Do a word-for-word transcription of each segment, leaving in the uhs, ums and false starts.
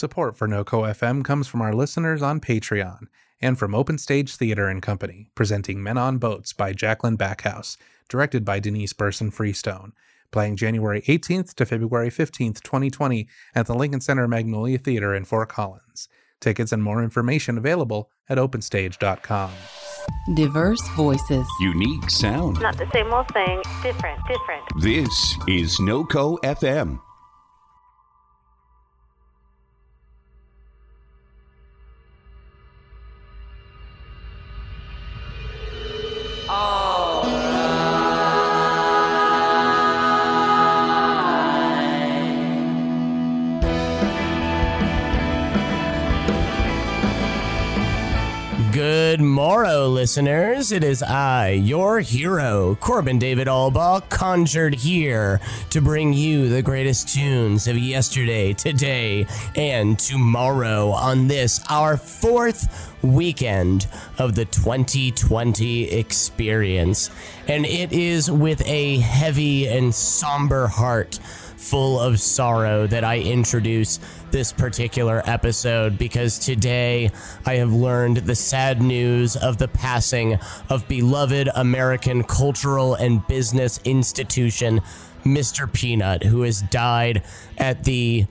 Support for NoCo F M comes from our listeners on Patreon and from Open Stage Theater and Company, presenting Men on Boats by Jacqueline Backhouse, directed by Denise Burson Freestone, playing January eighteenth to February fifteenth, twenty twenty at the Lincoln Center Magnolia Theater in Fort Collins. Tickets and more information available at Open Stage dot com. Diverse voices. Unique sound. Not the same old thing. Different, different. This is NoCo F M. Good morrow, listeners. It is I, your hero, Corbin David Allbaugh, conjured here to bring you the greatest tunes of yesterday, today, and tomorrow on this, our fourth weekend of the twenty twenty experience. And it is with a heavy and somber heart full of sorrow that I introduce this particular episode, because today I have learned the sad news of the passing of beloved American cultural and business institution, Mister Peanut, who has died at the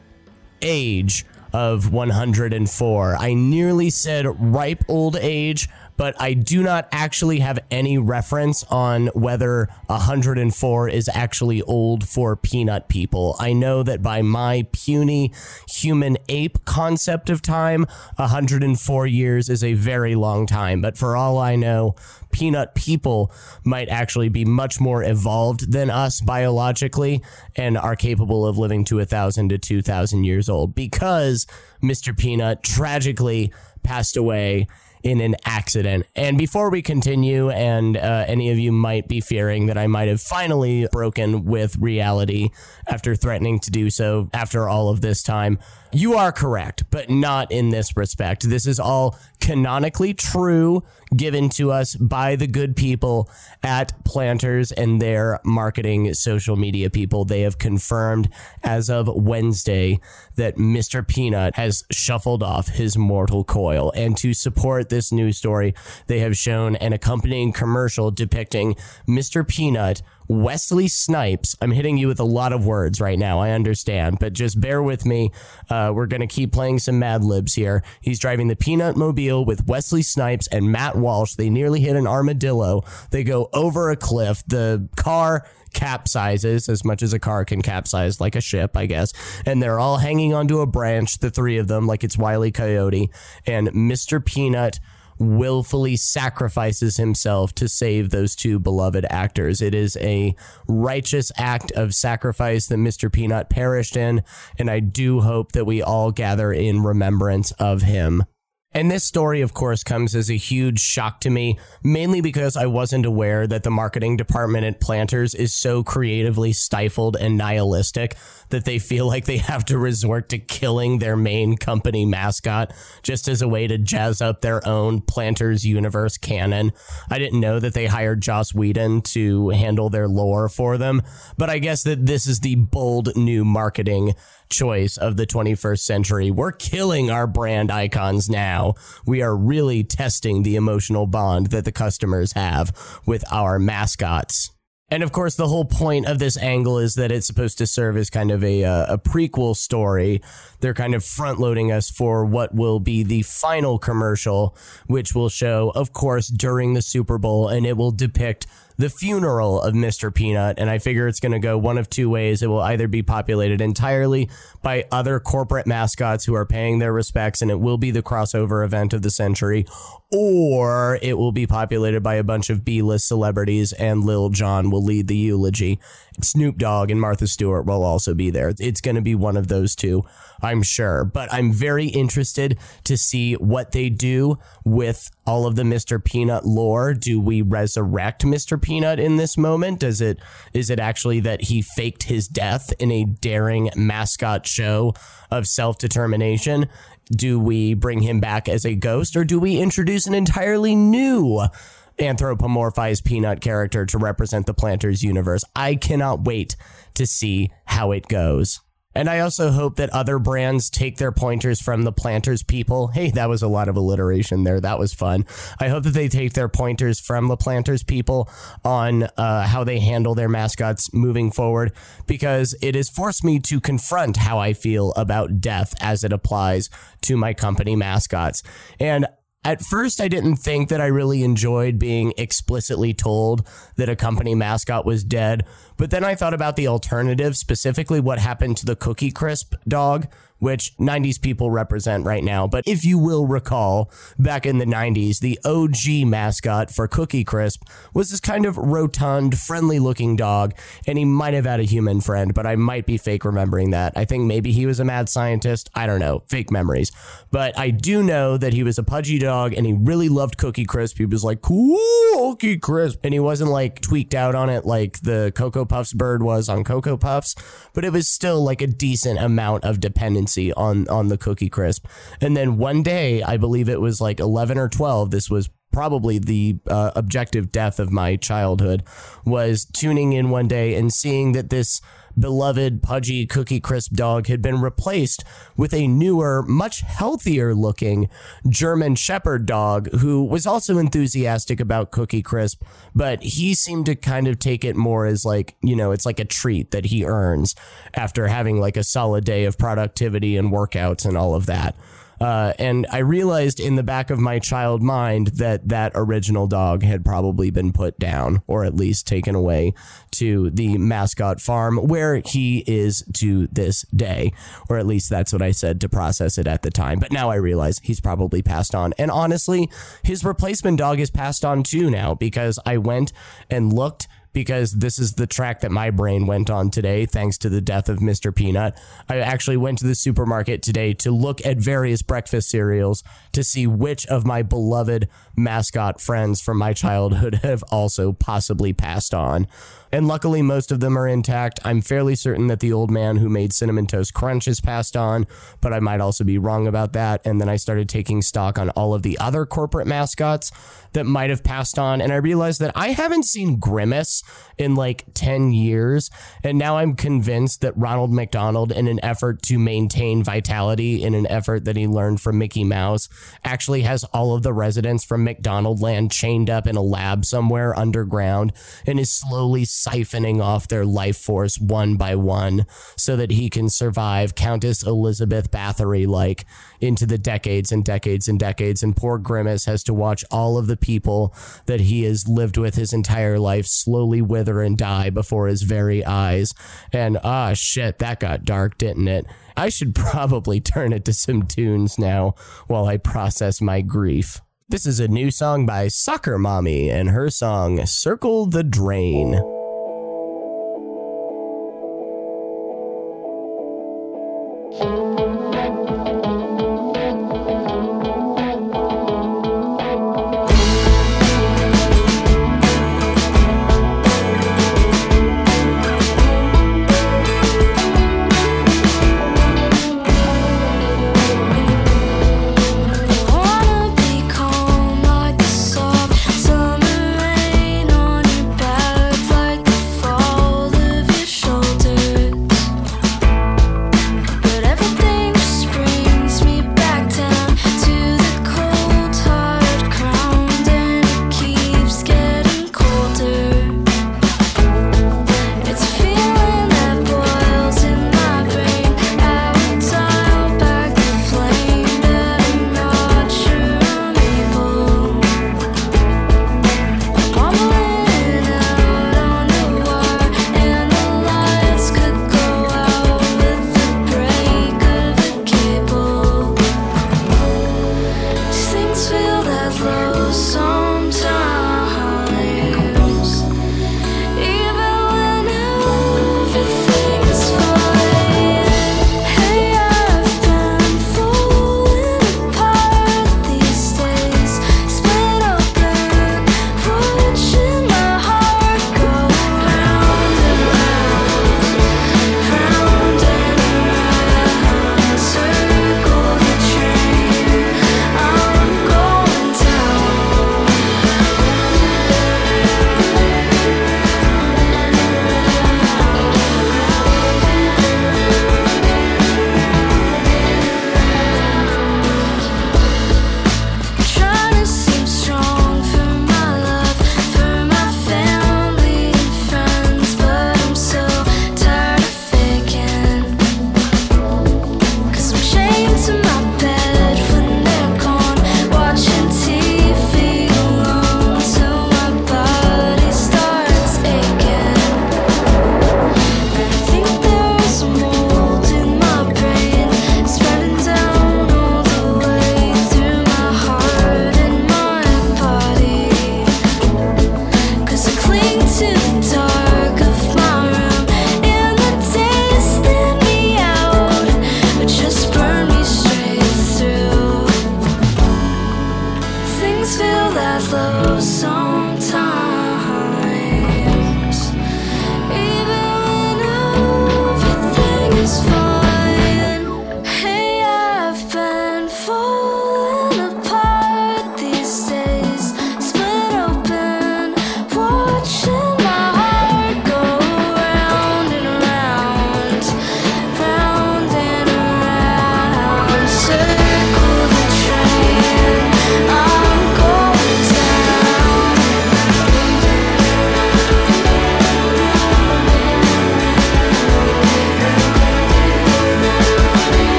age of one hundred four. I nearly said ripe old age, but I do not actually have any reference on whether one hundred four is actually old for peanut people. I know that by my puny human ape concept of time, one hundred four years is a very long time. But for all I know, peanut people might actually be much more evolved than us biologically and are capable of living to one thousand to two thousand years old, because Mister Peanut tragically passed away in an accident. And before we continue, and uh, any of you might be fearing that I might have finally broken with reality after threatening to do so after all of this time, you are correct, but not in this respect. This is all canonically true, given to us by the good people at Planters and their marketing social media people. They have confirmed as of Wednesday that Mister Peanut has shuffled off his mortal coil. And to support this news story, they have shown an accompanying commercial depicting Mister Peanut, Wesley Snipes. I'm hitting you with a lot of words right now, I understand, but just bear with me. Uh, we're going to keep playing some Mad Libs here. He's driving the Peanut Mobile with Wesley Snipes and Matt Walsh. They nearly hit an armadillo. They go over a cliff. The car capsizes, as much as a car can capsize, like a ship, I guess. And they're all hanging onto a branch, the three of them, like it's Wile E. Coyote. And Mister Peanut willfully sacrifices himself to save those two beloved actors. It is a righteous act of sacrifice that Mister Peanut perished in, and I do hope that we all gather in remembrance of him. And this story, of course, comes as a huge shock to me, mainly because I wasn't aware that the marketing department at Planters is so creatively stifled and nihilistic that they feel like they have to resort to killing their main company mascot just as a way to jazz up their own Planters universe canon. I didn't know that they hired Joss Whedon to handle their lore for them, but I guess that this is the bold new marketing choice of the twenty-first century. We're killing our brand icons now. We are really testing the emotional bond that the customers have with our mascots. And of course, the whole point of this angle is that it's supposed to serve as kind of a, uh, a prequel story. They're kind of front-loading us for what will be the final commercial, which will show, of course, during the Super Bowl, and it will depict the funeral of Mister Peanut. And I figure it's going to go one of two ways. It will either be populated entirely by other corporate mascots who are paying their respects, and it will be the crossover event of the century, or it will be populated by a bunch of B-list celebrities, and Lil John will lead the eulogy. Snoop Dogg and Martha Stewart will also be there. It's going to be one of those two, I'm sure. But I'm very interested to see what they do with all of the Mister Peanut lore. Do we resurrect Mister Peanut in this moment? Does it, is it actually that he faked his death in a daring mascot show of self-determination? Do we bring him back as a ghost, or do we introduce an entirely new anthropomorphized peanut character to represent the Planters universe? I cannot wait to see how it goes. And I also hope that other brands take their pointers from the Planters people. Hey, that was a lot of alliteration there. That was fun. I hope that they take their pointers from the Planters people on uh, how they handle their mascots moving forward, because it has forced me to confront how I feel about death as it applies to my company mascots. And at first, I didn't think that I really enjoyed being explicitly told that a company mascot was dead. But then I thought about the alternative, specifically what happened to the Cookie Crisp dog, which nineties people represent right now. But if you will recall, back in the nineties, the O G mascot for Cookie Crisp was this kind of rotund, friendly-looking dog. And he might have had a human friend, but I might be fake remembering that. I think maybe he was a mad scientist. I don't know. Fake memories. But I do know that he was a pudgy dog. And he really loved Cookie Crisp. He was like, Cookie Crisp. And he wasn't like tweaked out on it like the Cocoa Puffs bird was on Cocoa Puffs. But it was still like a decent amount of dependency on, on the Cookie Crisp. And then one day, I believe it was like eleven or twelve, this was probably the uh, objective death of my childhood, was tuning in one day and seeing that this beloved pudgy Cookie Crisp dog had been replaced with a newer, much healthier looking German Shepherd dog who was also enthusiastic about Cookie Crisp, but he seemed to kind of take it more as like, you know, it's like a treat that he earns after having like a solid day of productivity and workouts and all of that. Uh, and I realized in the back of my child mind that that original dog had probably been put down or at least taken away to the mascot farm where he is to this day. Or at least that's what I said to process it at the time. But now I realize he's probably passed on. And honestly, his replacement dog is passed on too now, because I went and looked, because this is the track that my brain went on today, thanks to the death of Mister Peanut. I actually went to the supermarket today to look at various breakfast cereals to see which of my beloved mascot friends from my childhood have also possibly passed on. And luckily, most of them are intact. I'm fairly certain that the old man who made Cinnamon Toast Crunch has passed on, but I might also be wrong about that. And then I started taking stock on all of the other corporate mascots that might have passed on. And I realized that I haven't seen Grimace in like ten years. And now I'm convinced that Ronald McDonald, in an effort to maintain vitality, in an effort that he learned from Mickey Mouse, actually has all of the residents from McDonaldland chained up in a lab somewhere underground and is slowly siphoning off their life force one by one so that he can survive Countess Elizabeth Bathory like into the decades and decades and decades. And poor Grimace has to watch all of the people that he has lived with his entire life slowly wither and die before his very eyes. And ah, shit, that got dark, didn't it? I should probably turn it to some tunes now while I process my grief. This is a new song by Soccer Mommy and her song Circle the Drain. Like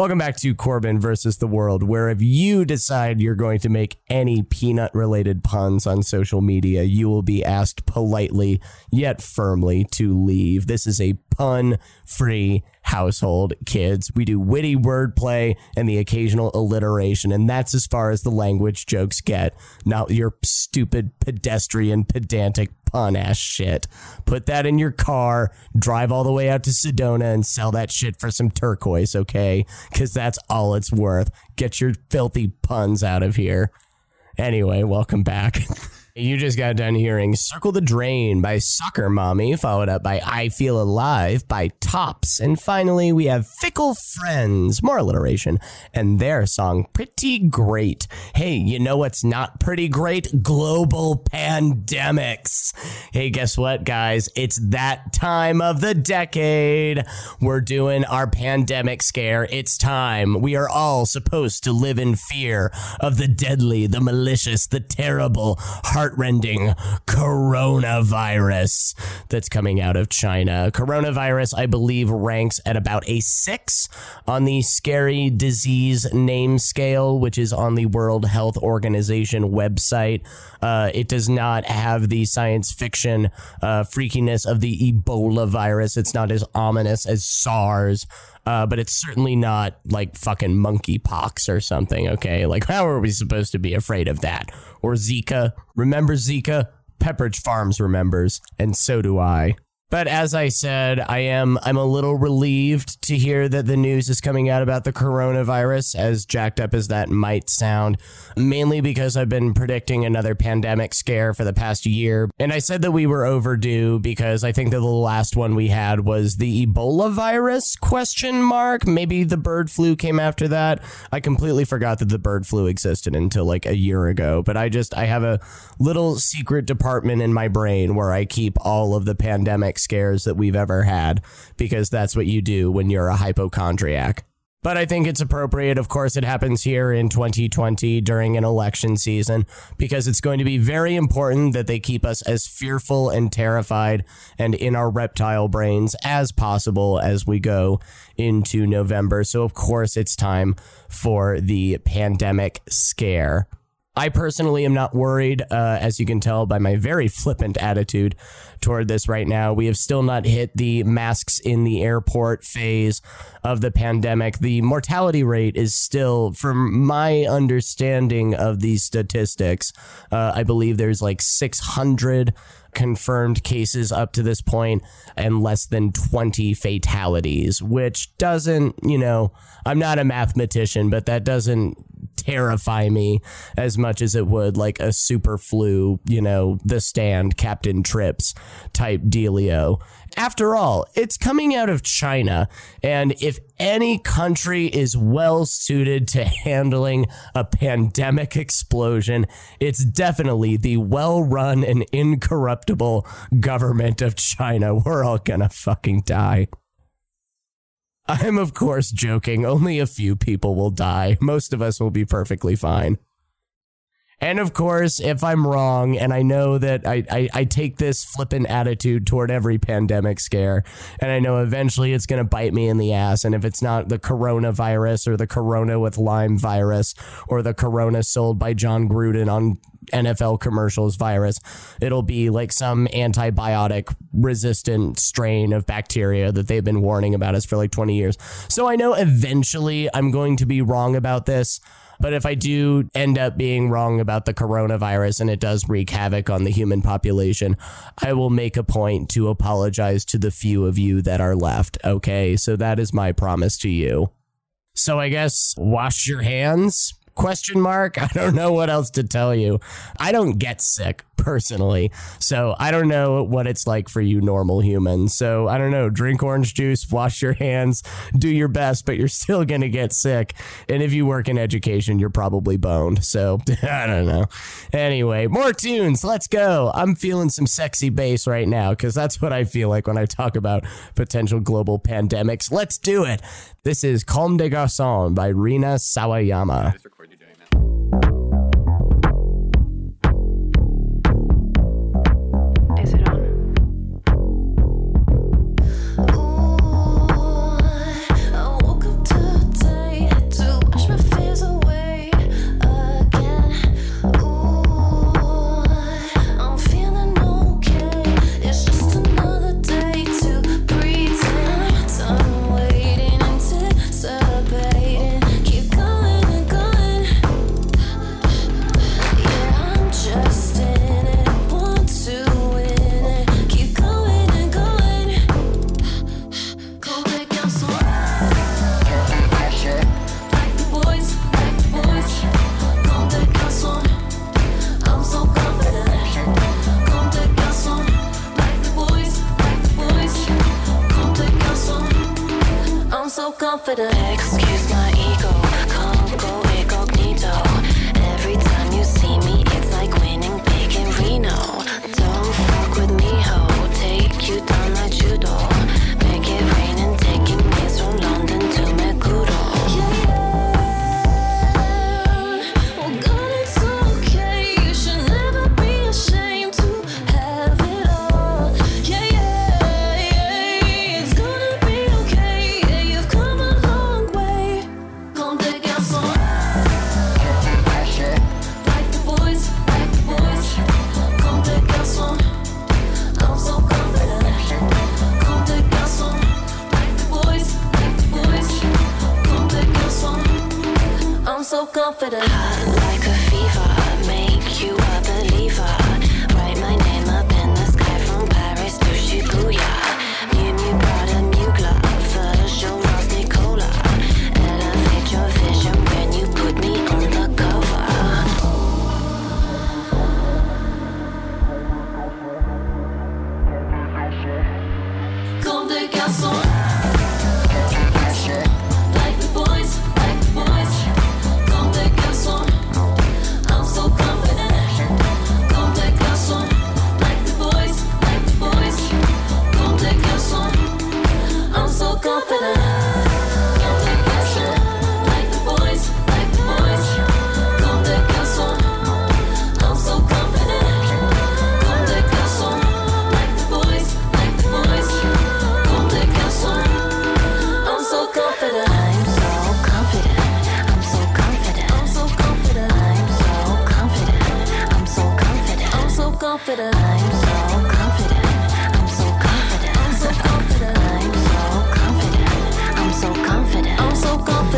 Welcome back to Corbin versus the World, where if you decide you're going to make any peanut-related puns on social media, you will be asked politely yet firmly to leave. This is a pun-free household, kids. We do witty wordplay and the occasional alliteration, and that's as far as the language jokes get. Not your stupid, pedestrian, pedantic pun-ass shit. Put that in your car, drive all the way out to Sedona and sell that shit for some turquoise, okay? Because that's all it's worth. Get your filthy puns out of here. Anyway, welcome back. You just got done hearing Circle the Drain by Soccer Mommy, followed up by I Feel Alive by Tops. And finally, we have Fickle Friends, more alliteration, and their song Pretty Great. Hey, you know what's not pretty great? Global pandemics. Hey, guess what, guys? It's that time of the decade. We're doing our pandemic scare. It's time. We are all supposed to live in fear of the deadly, the malicious, the terrible, heartrending coronavirus that's coming out of China. Coronavirus, I believe, ranks at about a six on the scary disease name scale, which is on the World Health Organization website. Uh, it does not have the science fiction uh, freakiness of the Ebola virus. It's not as ominous as SARS. Uh, but it's certainly not like fucking monkeypox or something, okay? Like, how are we supposed to be afraid of that? Or Zika. Remember Zika? Pepperidge Farms remembers, and so do I. But as I said, I am I'm a little relieved to hear that the news is coming out about the coronavirus, as jacked up as that might sound, mainly because I've been predicting another pandemic scare for the past year. And I said that we were overdue because I think that the last one we had was the Ebola virus question mark. Maybe the bird flu came after that. I completely forgot that the bird flu existed until like a year ago. But I just I have a little secret department in my brain where I keep all of the pandemic scares that we've ever had, because that's what you do when you're a hypochondriac. But I think it's appropriate. Of course, it happens here in twenty twenty during an election season, because it's going to be very important that they keep us as fearful and terrified and in our reptile brains as possible as we go into November. So, of course, it's time for the pandemic scare. I personally am not worried, uh, as you can tell by my very flippant attitude toward this right now. We have still not hit the masks in the airport phase of the pandemic. The mortality rate is still, from my understanding of these statistics, uh, I believe there's like six hundred confirmed cases up to this point and less than twenty fatalities, which doesn't, you know, I'm not a mathematician, but that doesn't terrify me as much as it would like a super flu, you know, the stand Captain Trips type dealio. After all, it's coming out of China, and if any country is well suited to handling a pandemic explosion, it's definitely the well-run and incorruptible government of China. We're all gonna fucking die. I'm, of course, joking. Only a few people will die. Most of us will be perfectly fine. And, of course, if I'm wrong, and I know that I, I, I take this flippant attitude toward every pandemic scare, and I know eventually it's going to bite me in the ass, and if it's not the coronavirus or the corona with Lyme virus or the corona sold by John Gruden on N F L commercials virus, it'll be like some antibiotic resistant strain of bacteria that they've been warning about us for like twenty years. So I know eventually I'm going to be wrong about this. But if I do end up being wrong about the coronavirus and it does wreak havoc on the human population, I will make a point to apologize to the few of you that are left. Okay, so that is my promise to you. So I guess wash your hands? Question mark? I don't know what else to tell you. I don't get sick personally, so I don't know what it's like for you normal humans. So I don't know, drink orange juice, wash your hands, do your best, but you're still going to get sick. And if you work in education, you're probably boned. So I don't know. Anyway, more tunes. Let's go. I'm feeling some sexy bass right now because that's what I feel like when I talk about potential global pandemics. Let's do it. This is Comme des Garçons by Rina Sawayama. Ooh, I woke up today. so confident. Excuse my ego, Congo incognito. Every time you see me, it's like winning big in Reno. Don't fuck with me, ho. Take you down like judo. Make it rain and taking me from London to Meguro. Yeah, well, God, it's okay. You should never be ashamed to have it all. Yeah, yeah, yeah. It's gonna be okay. Yeah, you've come a long way. Comme des Garçons. Like the boys, like the boys. Comme des Garçons. I'm so confident. Comme des garçons, like the boys, like the boys. Comme des garçons, I'm so confident. Hot like a fever, make you a believer. Write my name up in the sky from Paris to Shibuya. New new Prada, new glove, Virgil Ross Nicola. Elevate your vision when you put me on the cover. Comme des garçons, like the boys, like the boys. Comme des garçons, I'm so confident. Comme des garçons, like the boys, like the boys. Comme des garçons, I'm so confident. Comme des garçons, like the boys, like the boys. Comme des garçons, I'm so confident. Comme des garçons, like the boys, like the boys. Comme des garçons, I'm so confident. I'm so confident. I'm so confident. I'm so confident. I'm so confident. I'm so confident. I'm so confident. I'm so confident. I'm so confident. I'm so confident. I'm so confident. I'm so confident. I'm so confident.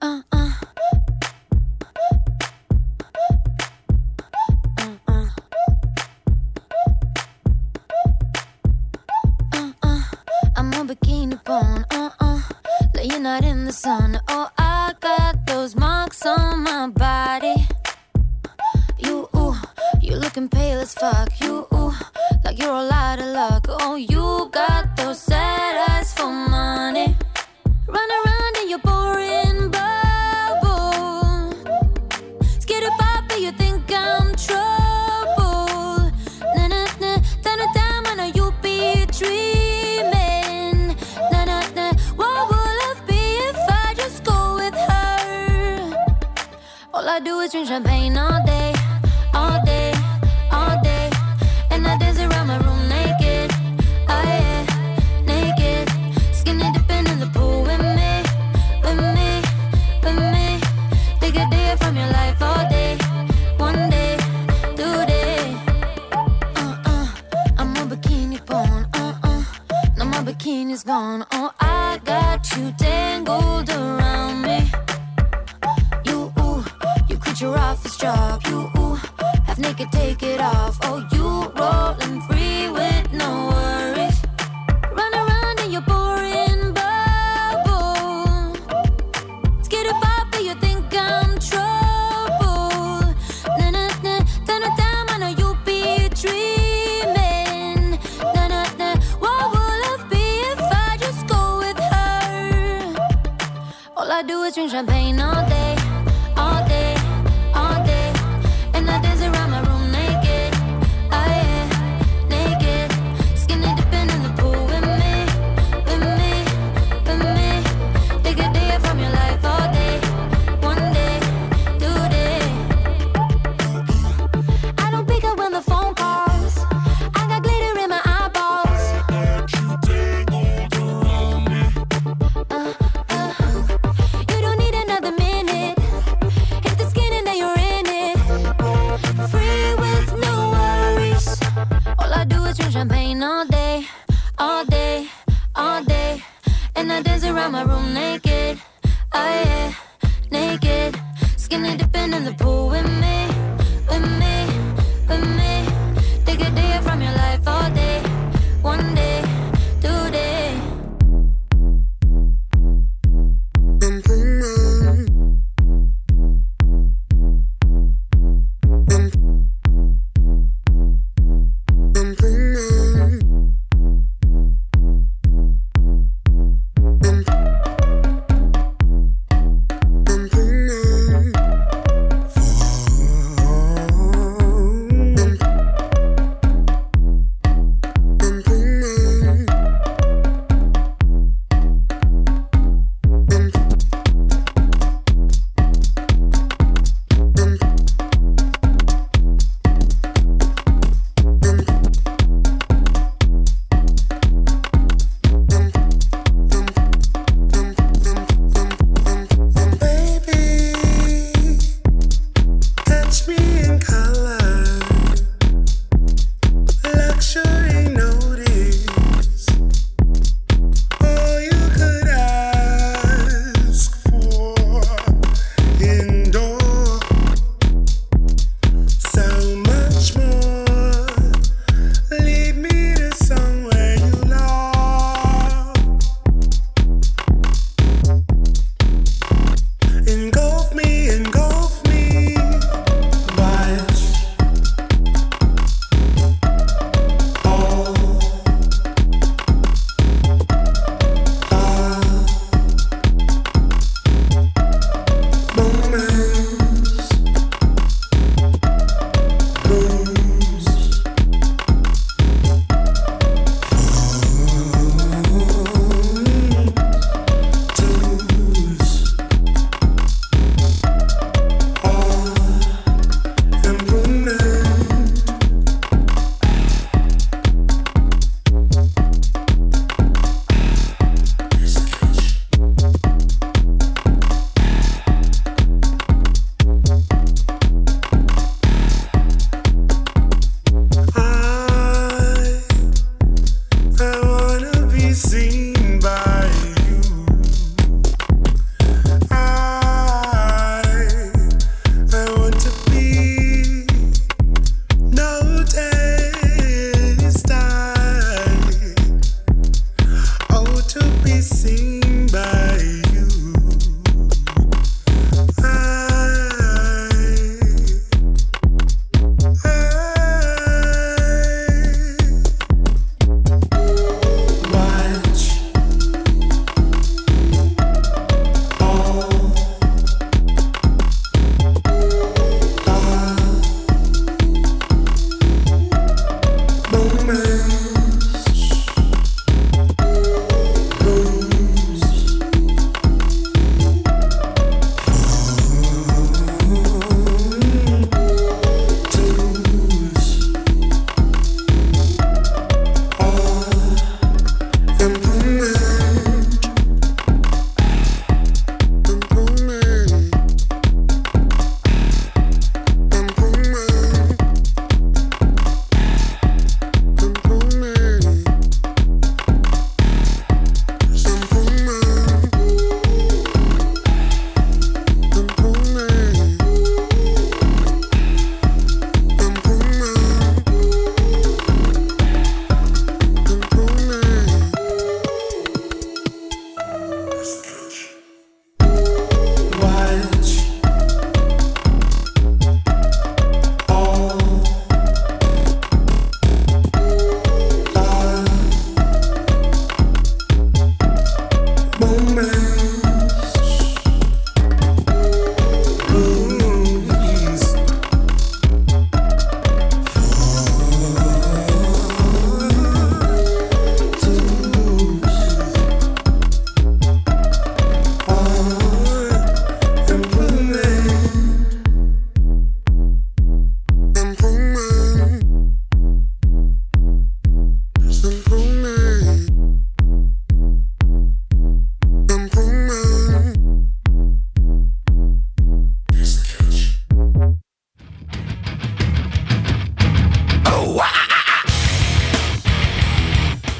Uh uh. Uh uh. Uh uh. I'm a bikini bone. Uh uh. Laying out in the sun. Oh, I got those marks on my body. You ooh, you looking pale as fuck. You ooh, like you're all out of luck. Oh, you got those sad eyes for money. Run around in your boring bubble. Skid a bop, you think I'm trouble. Na na na, na na, time I know you be dreaming. Na na na, what would life be if I just go with her? All I do is drink champagne all day, all day, all day. And I dance around my room naked, oh yeah, naked. Skinny dipping in the pool with me, with me, with me. Take a day from your life all day, one day, today. Uh-uh, I'm a bikini bone, uh-uh. Now my bikini's gone, oh, I got you tangled around me. You, ooh, you quit your office job. You, ooh, half naked, take it off. Oh, you rolling free with no worries. Run around in your boring bubble. Skid a bop, you think I'm trouble. Na na na, na na, time I know you be dreaming. Na na na, what would life be if I just go with her? All I do is drink champagne all day, all day, all day, and I dance around my room naked, oh yeah, naked. Skinny dipping in the pool with me, with me, with me. Take a day from your life all day, one day, today. I don't pick up when the phone calls. I got glitter in my eyeballs. Uh, uh, you don't need another minute. Hit the skin and now you're in it. Free with no worries. All I do is drink champagne all day, all day, all day. And I dance around my room naked, oh yeah, naked. Skinny dipping in the pool with me, with me, with me. Take a day from your life all day, one day, today.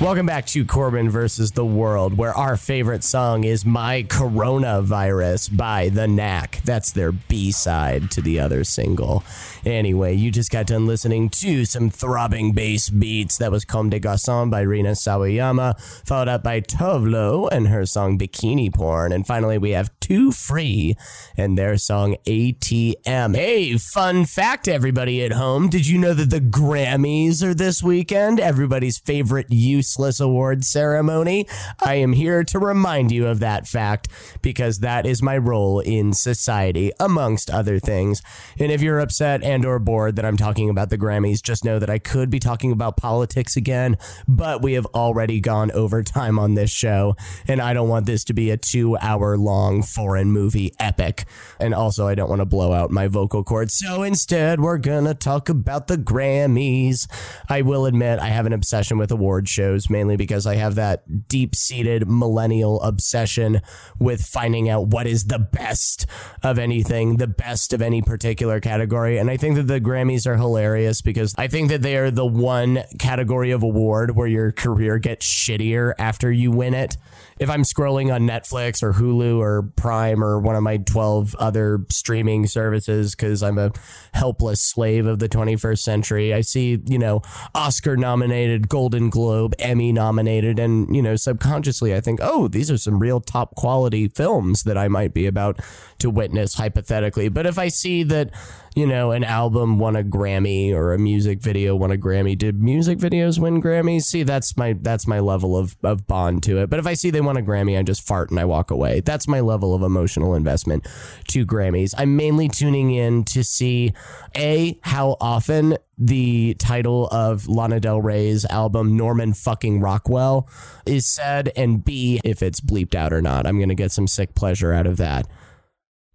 Welcome back to Corbin versus the World, where our favorite song is My Coronavirus by The Knack. That's their B-side to the other single. Anyway, you just got done listening to some throbbing bass beats. That was Comme des Garçons by Rina Sawayama, followed up by Tovlo and her song Bikini Porn. And finally, we have Too Free and their song A T M. Hey, fun fact, everybody at home. Did you know that the Grammys are this weekend? Everybody's favorite use award ceremony. I am here to remind you of that fact because that is my role in society, amongst other things. And if you're upset and or bored that I'm talking about the Grammys, just know that I could be talking about politics again, but we have already gone over time on this show, and I don't want this to be a two-hour long foreign movie epic. And also, I don't want to blow out my vocal cords. So instead, we're gonna talk about the Grammys. I will admit I have an obsession with award shows, mainly because I have that deep-seated millennial obsession with finding out what is the best of anything, the best of any particular category. And I think that the Grammys are hilarious because I think that they are the one category of award where your career gets shittier after you win it. If I'm scrolling on Netflix or Hulu or Prime or one of my twelve other streaming services, because I'm a helpless slave of the twenty-first century, I see, you know, Oscar-nominated, Golden Globe, Emmy-nominated, and, you know, subconsciously I think, oh, these are some real top-quality films that I might be about to witness, hypothetically. But if I see that, you know, an album won a Grammy or a music video won a Grammy, did music videos win Grammys? See, that's my that's my level of, of bond to it. But if I see they won a Grammy, I just fart and I walk away. That's my level of emotional investment to Grammys. I'm mainly tuning in to see, A, how often the title of Lana Del Rey's album Norman fucking Rockwell is said, and B, if it's bleeped out or not. I'm going to get some sick pleasure out of that.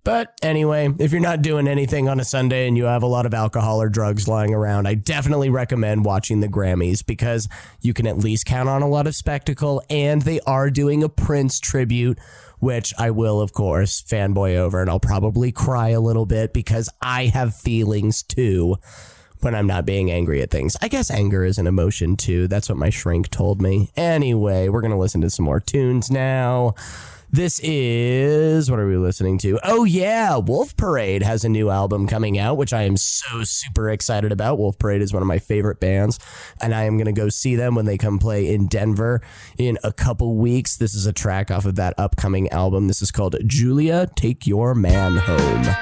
But anyway, if you're not doing anything on a Sunday and you have a lot of alcohol or drugs lying around, I definitely recommend watching the Grammys because you can at least count on a lot of spectacle, and they are doing a Prince tribute, which I will, of course, fanboy over, and I'll probably cry a little bit because I have feelings too when I'm not being angry at things. I guess anger is an emotion too. That's what my shrink told me. Anyway, we're going to listen to some more tunes now. This is, what are we listening to? Oh yeah, Wolf Parade has a new album coming out, which I am so super excited about. Wolf Parade is one of my favorite bands, and I am going to go see them when they come play in Denver in a couple weeks. This is a track off of that upcoming album. This is called Julia Take Your Man Home.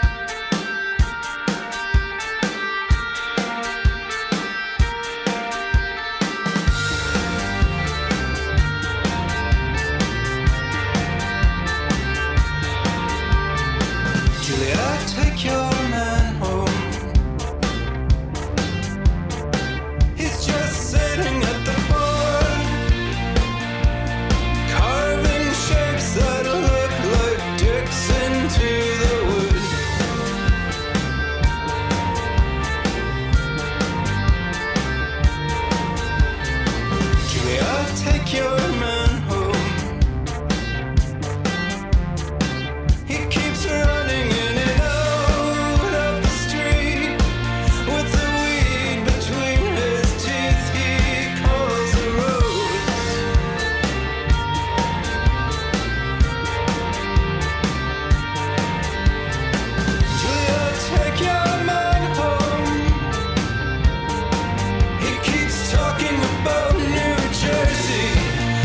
About New Jersey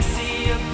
Can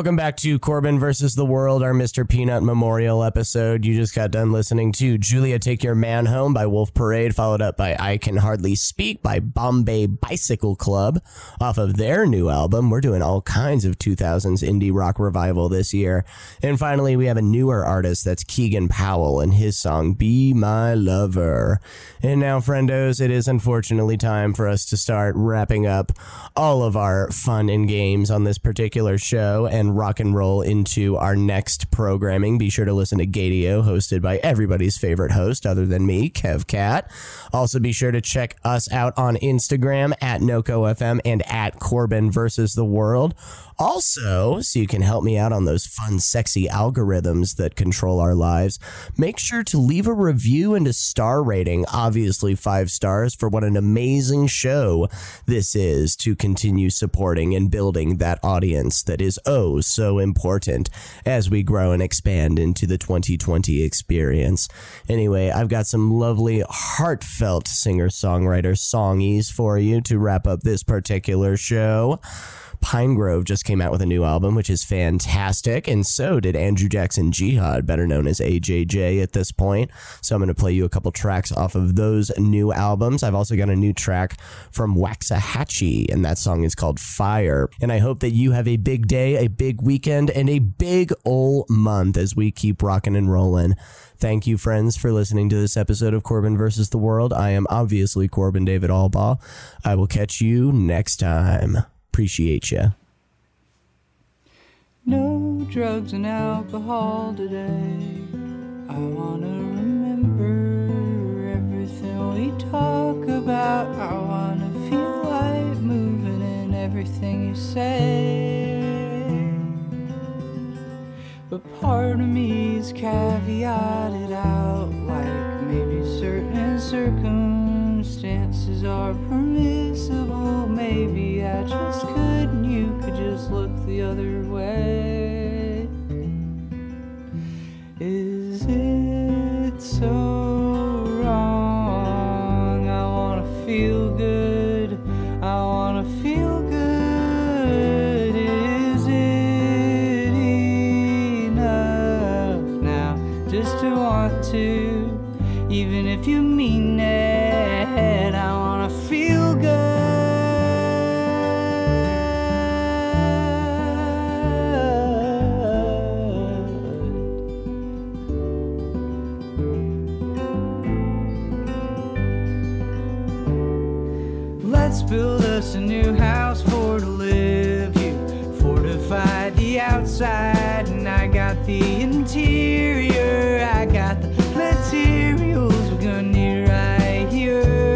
Welcome back to Corbin versus the World, our Mister Peanut Memorial episode. You just got done listening to Julia Take Your Man Home by Wolf Parade, followed up by I Can Hardly Speak by Bombay Bicycle Club off of their new album. We're doing all kinds of two thousands indie rock revival this year. And finally, we have a newer artist, that's Keegan Powell and his song Be My Lover. And now, friendos, it is unfortunately time for us to start wrapping up all of our fun and games on this particular show and rock and roll into our next programming. Be sure to listen to Gadio, hosted by everybody's favorite host other than me, Kev Cat. Also be sure to check us out on Instagram at NoCo F M and at Corbin versus the World. Also, so you can help me out on those fun, sexy algorithms that control our lives, make sure to leave a review and a star rating, obviously five stars, for what an amazing show this is to continue supporting and building that audience that is oh so important as we grow and expand into the twenty twenty experience. Anyway, I've got some lovely, heartfelt singer-songwriter songies for you to wrap up this particular show. Pinegrove just came out with a new album, which is fantastic, and so did Andrew Jackson Jihad, better known as A J J at this point. So I'm going to play you a couple tracks off of those new albums. I've also got a new track from Waxahachie, and that song is called Fire. And I hope that you have a big day, a big weekend, and a big ol' month as we keep rocking and rolling. Thank you, friends, for listening to this episode of Corbin versus the World. I am obviously Corbin David Allbaugh. I will catch you next time. Appreciate you. No drugs and alcohol today. I want to remember everything we talk about. I want to feel light moving in everything you say. But part of me's caveated out, like maybe certain circumstances Circumstances are permissible. Maybe I just could, and you could just look the other way. Is it so wrong? I wanna feel good. I wanna feel good. Is it enough now just to want to, even if you mean it? I wanna feel good. Let's build us a new house for to live. You fortified the outside, and I got the interior. I got the materials we're gonna need right here.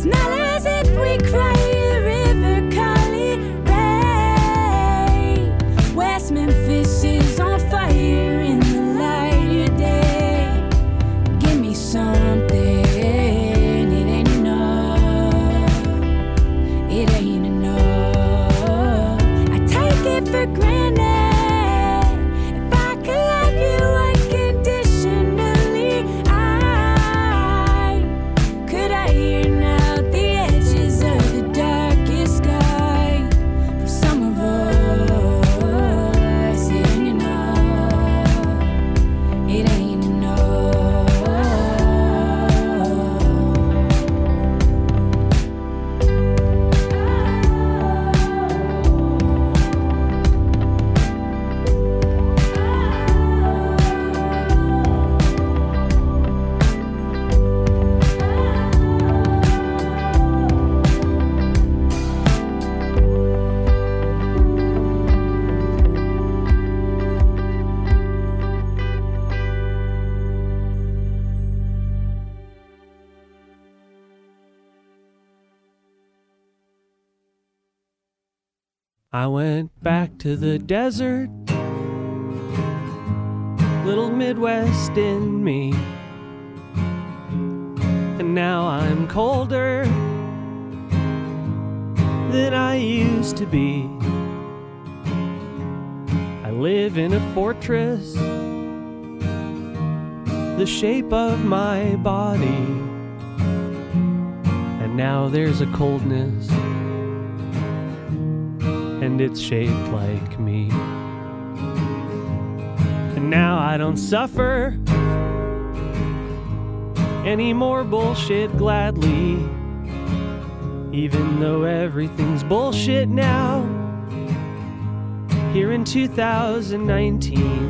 It's not as if we cry a river call it rain. West Memphis is on fire in the light of day. Give me something. It ain't enough. It ain't enough. I take it for granted. I went back to the desert, little Midwest in me, and now I'm colder than I used to be. I live in a fortress, the shape of my body, and now there's a coldness. And it's shaped like me. And now I don't suffer any more bullshit gladly. Even though everything's bullshit now, here in two thousand nineteen.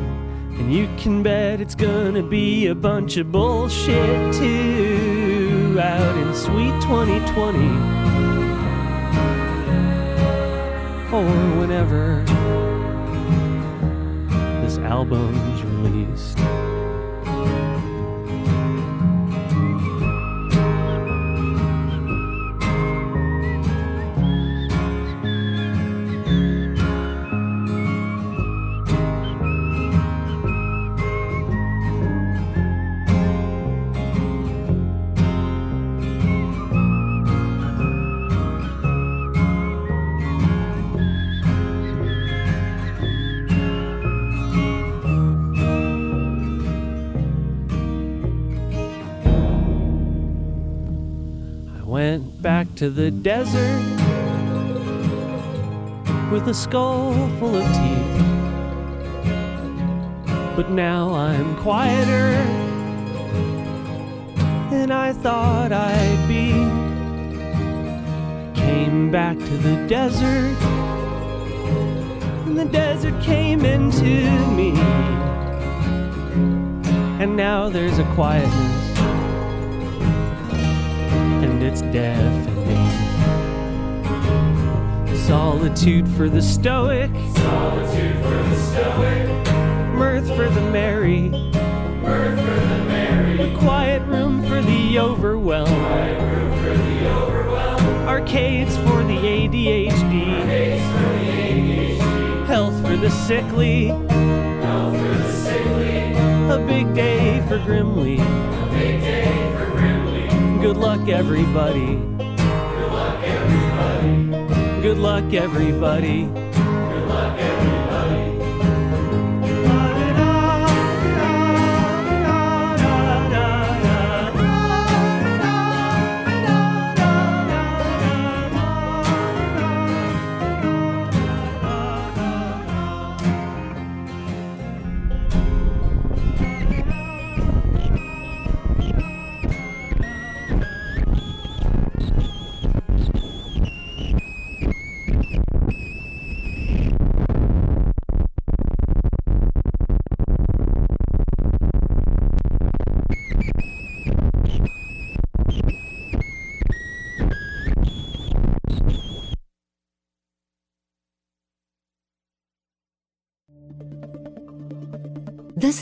And you can bet it's gonna be a bunch of bullshit too, out in sweet twenty twenty. Or whenever this album's released. Back to the desert with a skull full of teeth, but now I'm quieter than I thought I'd be. Came back to the desert, and the desert came into me, and now there's a quietness. It's deafening. Solitude for the stoic. Solitude for the stoic. Mirth for the merry. Mirth for the merry. A quiet room for the overwhelmed. Quiet room for the overwhelmed. Arcades for the A D H D. Arcades for the A D H D. Health for the sickly. Health for the sickly. A big day for Grimly. A big day for Grimly. Good luck, everybody. Good luck, everybody. Good luck, everybody. Good luck, everybody. This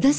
This